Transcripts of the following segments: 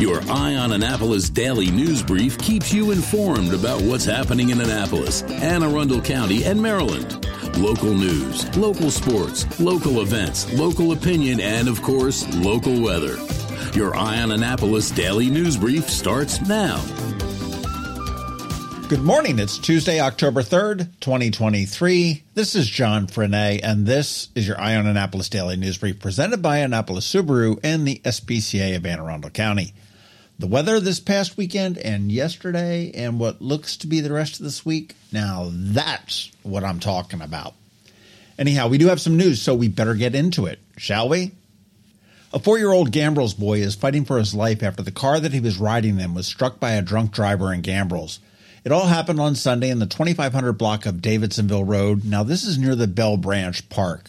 Your Eye on Annapolis Daily News Brief keeps you informed about what's happening in Annapolis, Anne Arundel County, and Maryland. Local news, local sports, local events, local opinion, and, of course, local weather. Your Eye on Annapolis Daily News Brief starts now. Good morning. It's Tuesday, October 3rd, 2023. This is John Frenay, and this is your Eye on Annapolis Daily News Brief presented by Annapolis Subaru and the SPCA of Anne Arundel County. The weather this past weekend and yesterday and what looks to be the rest of this week, now that's what I'm talking about. Anyhow, we do have some news, so we better get into it, shall we? A 4-year-old Gambrills boy is fighting for his life after the car that he was riding in was struck by a drunk driver in Gambrills. It all happened on Sunday in the 2500 block of Davidsonville Road. Now, this is near the Bell Branch Park.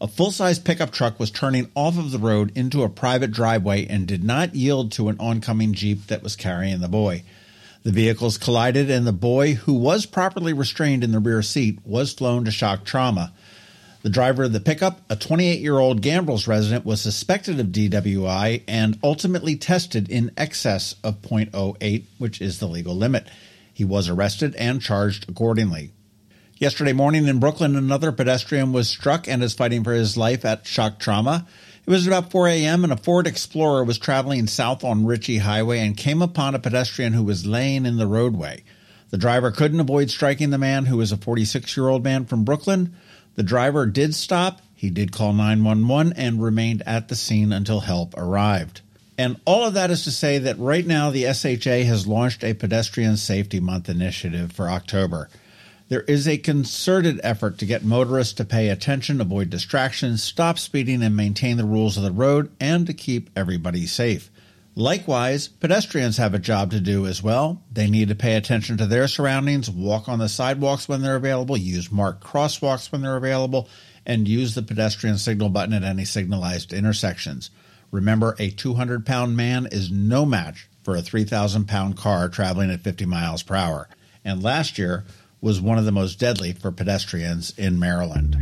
A full-size pickup truck was turning off of the road into a private driveway and did not yield to an oncoming Jeep that was carrying the boy. The vehicles collided, and the boy, who was properly restrained in the rear seat, was flown to shock trauma. The driver of the pickup, a 28-year-old Gambrills resident, was suspected of DWI and ultimately tested in excess of .08, which is the legal limit. He was arrested and charged accordingly. Yesterday morning in Brooklyn, another pedestrian was struck and is fighting for his life at shock trauma. It was about 4 a.m. and a Ford Explorer was traveling south on Ritchie Highway and came upon a pedestrian who was laying in the roadway. The driver couldn't avoid striking the man, who was a 46-year-old man from Brooklyn. The driver did stop. He did call 911 and remained at the scene until help arrived. And all of that is to say that right now the SHA has launched a Pedestrian Safety Month initiative for October. There is a concerted effort to get motorists to pay attention, avoid distractions, stop speeding, and maintain the rules of the road, and to keep everybody safe. Likewise, pedestrians have a job to do as well. They need to pay attention to their surroundings, walk on the sidewalks when they're available, use marked crosswalks when they're available, and use the pedestrian signal button at any signalized intersections. Remember, a 200-pound man is no match for a 3,000-pound car traveling at 50 miles per hour. And last year was one of the most deadly for pedestrians in Maryland.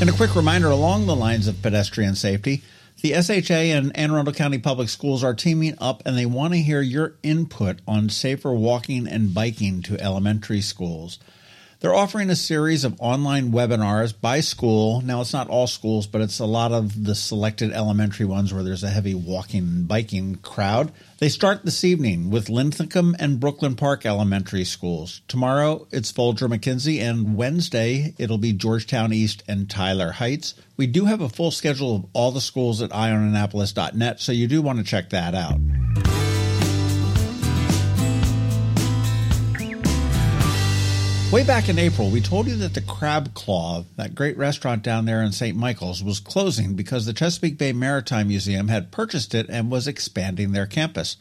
And a quick reminder along the lines of pedestrian safety, the SHA and Anne Arundel County Public Schools are teaming up, and they want to hear your input on safer walking and biking to elementary schools. They're offering a series of online webinars by school. Now, it's not all schools, but it's a lot of the selected elementary ones where there's a heavy walking and biking crowd. They start this evening with Linthicum and Brooklyn Park Elementary Schools. Tomorrow, it's Folger McKinsey, and Wednesday, it'll be Georgetown East and Tyler Heights. We do have a full schedule of all the schools at eyeonannapolis.net, so you do want to check that out. Way back in April, we told you that the Crab Claw, that great restaurant down there in St. Michael's, was closing because the Chesapeake Bay Maritime Museum had purchased it and was expanding their campus.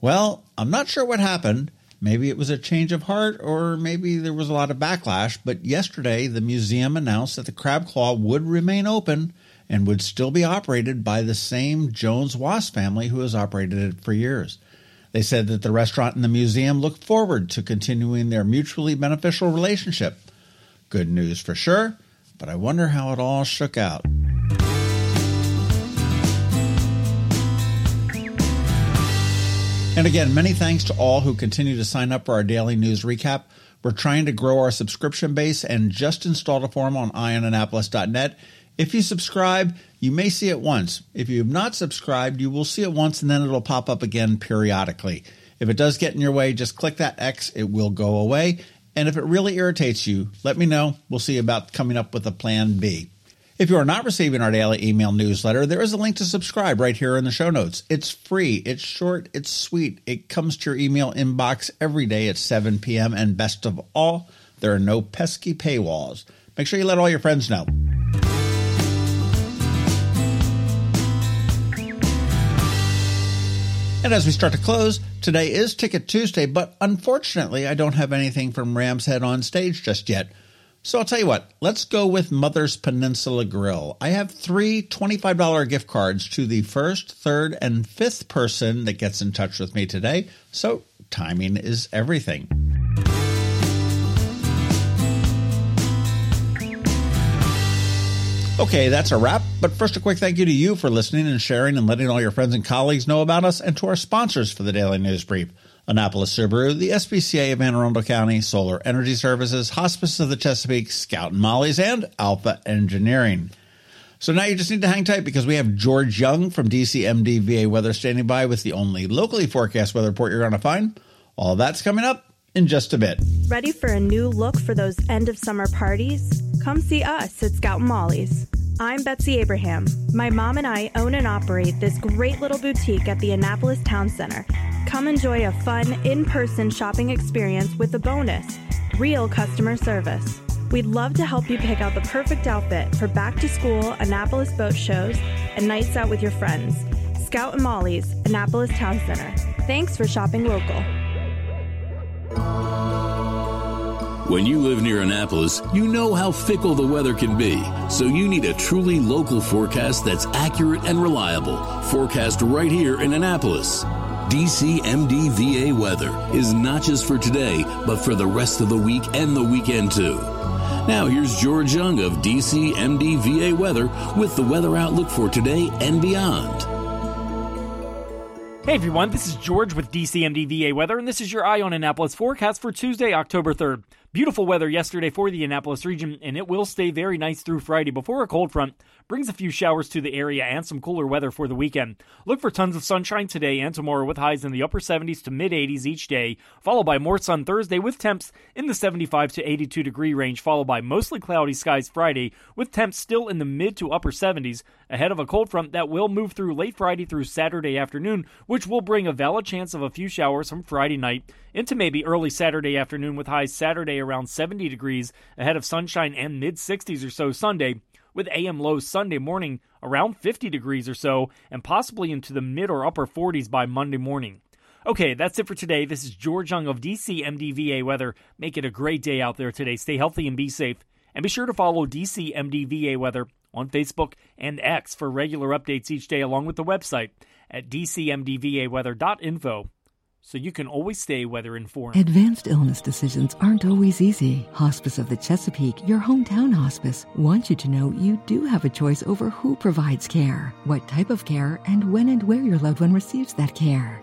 Well, I'm not sure what happened. Maybe it was a change of heart, or maybe there was a lot of backlash, but yesterday the museum announced that the Crab Claw would remain open and would still be operated by the same Jones-Wass family who has operated it for years. They said that the restaurant and the museum look forward to continuing their mutually beneficial relationship. Good news for sure, but I wonder how it all shook out. And again, many thanks to all who continue to sign up for our daily news recap. We're trying to grow our subscription base and just installed a form on eyeonannapolis.net. If you subscribe, you may see it once. If you have not subscribed, you will see it once, and then it'll pop up again periodically. If it does get in your way, just click that X. It will go away. And if it really irritates you, let me know. We'll see about coming up with a plan B. If you are not receiving our daily email newsletter, there is a link to subscribe right here in the show notes. It's free. It's short. It's sweet. It comes to your email inbox every day at 7 p.m. And best of all, there are no pesky paywalls. Make sure you let all your friends know. And as we start to close, today is Ticket Tuesday, but unfortunately, I don't have anything from Rams Head on Stage just yet. So I'll tell you what, let's go with Mother's Peninsula Grill. I have three $25 gift cards to the first, third, and fifth person that gets in touch with me today. So timing is everything. Okay, that's a wrap. But first, a quick thank you to you for listening and sharing and letting all your friends and colleagues know about us, and to our sponsors for the Daily News Brief: Annapolis Subaru, the SPCA of Anne Arundel County, Solar Energy Services, Hospice of the Chesapeake, Scout and Molly's, and Alpha Engineering. So now you just need to hang tight, because we have George Young from DCMDVA Weather standing by with the only locally forecast weather report you're going to find. All that's coming up in just a bit. Ready for a new look for those end-of-summer parties? Come see us at Scout and Molly's. I'm Betsy Abraham. My mom and I own and operate this great little boutique at the Annapolis Town Center. Come enjoy a fun, in-person shopping experience with a bonus: real customer service. We'd love to help you pick out the perfect outfit for back-to-school, Annapolis boat shows, and nights out with your friends. Scout and Molly's, Annapolis Town Center. Thanks for shopping local. When you live near Annapolis, you know how fickle the weather can be. So you need a truly local forecast that's accurate and reliable. Forecast right here in Annapolis. DCMDVA Weather is not just for today, but for the rest of the week and the weekend too. Now here's George Young of DCMDVA Weather with the weather outlook for today and beyond. Hey everyone, this is George with DCMDVA Weather, and this is your Eye on Annapolis forecast for Tuesday, October 3rd. Beautiful weather yesterday for the Annapolis region, and it will stay very nice through Friday before a cold front brings a few showers to the area and some cooler weather for the weekend. Look for tons of sunshine today and tomorrow, with highs in the upper 70s to mid 80s each day, followed by more sun Thursday with temps in the 75 to 82 degree range, followed by mostly cloudy skies Friday with temps still in the mid to upper 70s, ahead of a cold front that will move through late Friday through Saturday afternoon, which will bring a valid chance of a few showers from Friday night into maybe early Saturday afternoon, with highs Saturday around 70 degrees, ahead of sunshine and mid 60s or so Sunday, with AM lows Sunday morning around 50 degrees or so, and possibly into the mid or upper 40s by Monday morning. Okay, that's it for today. This is George Young of DCMDVA Weather. Make it a great day out there today. Stay healthy and be safe. And be sure to follow DCMDVA Weather on Facebook and X for regular updates each day, along with the website at dcmdvaweather.info. So you can always stay weather informed. Advanced illness decisions aren't always easy. Hospice of the Chesapeake, your hometown hospice, wants you to know you do have a choice over who provides care, what type of care, and when and where your loved one receives that care.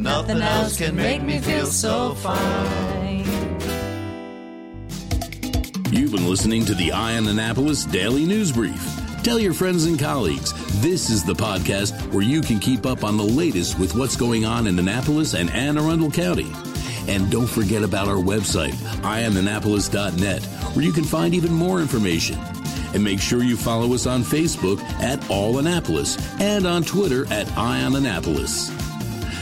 nothing else can make me feel so fine. You've been listening to the Eye on Annapolis Daily News Brief. Tell your friends and colleagues, this is the podcast where you can keep up on the latest with what's going on in Annapolis and Anne Arundel County. And don't forget about our website, eyeonannapolis.net, where you can find even more information. And make sure you follow us on Facebook at All Annapolis and on Twitter at Eye on Annapolis.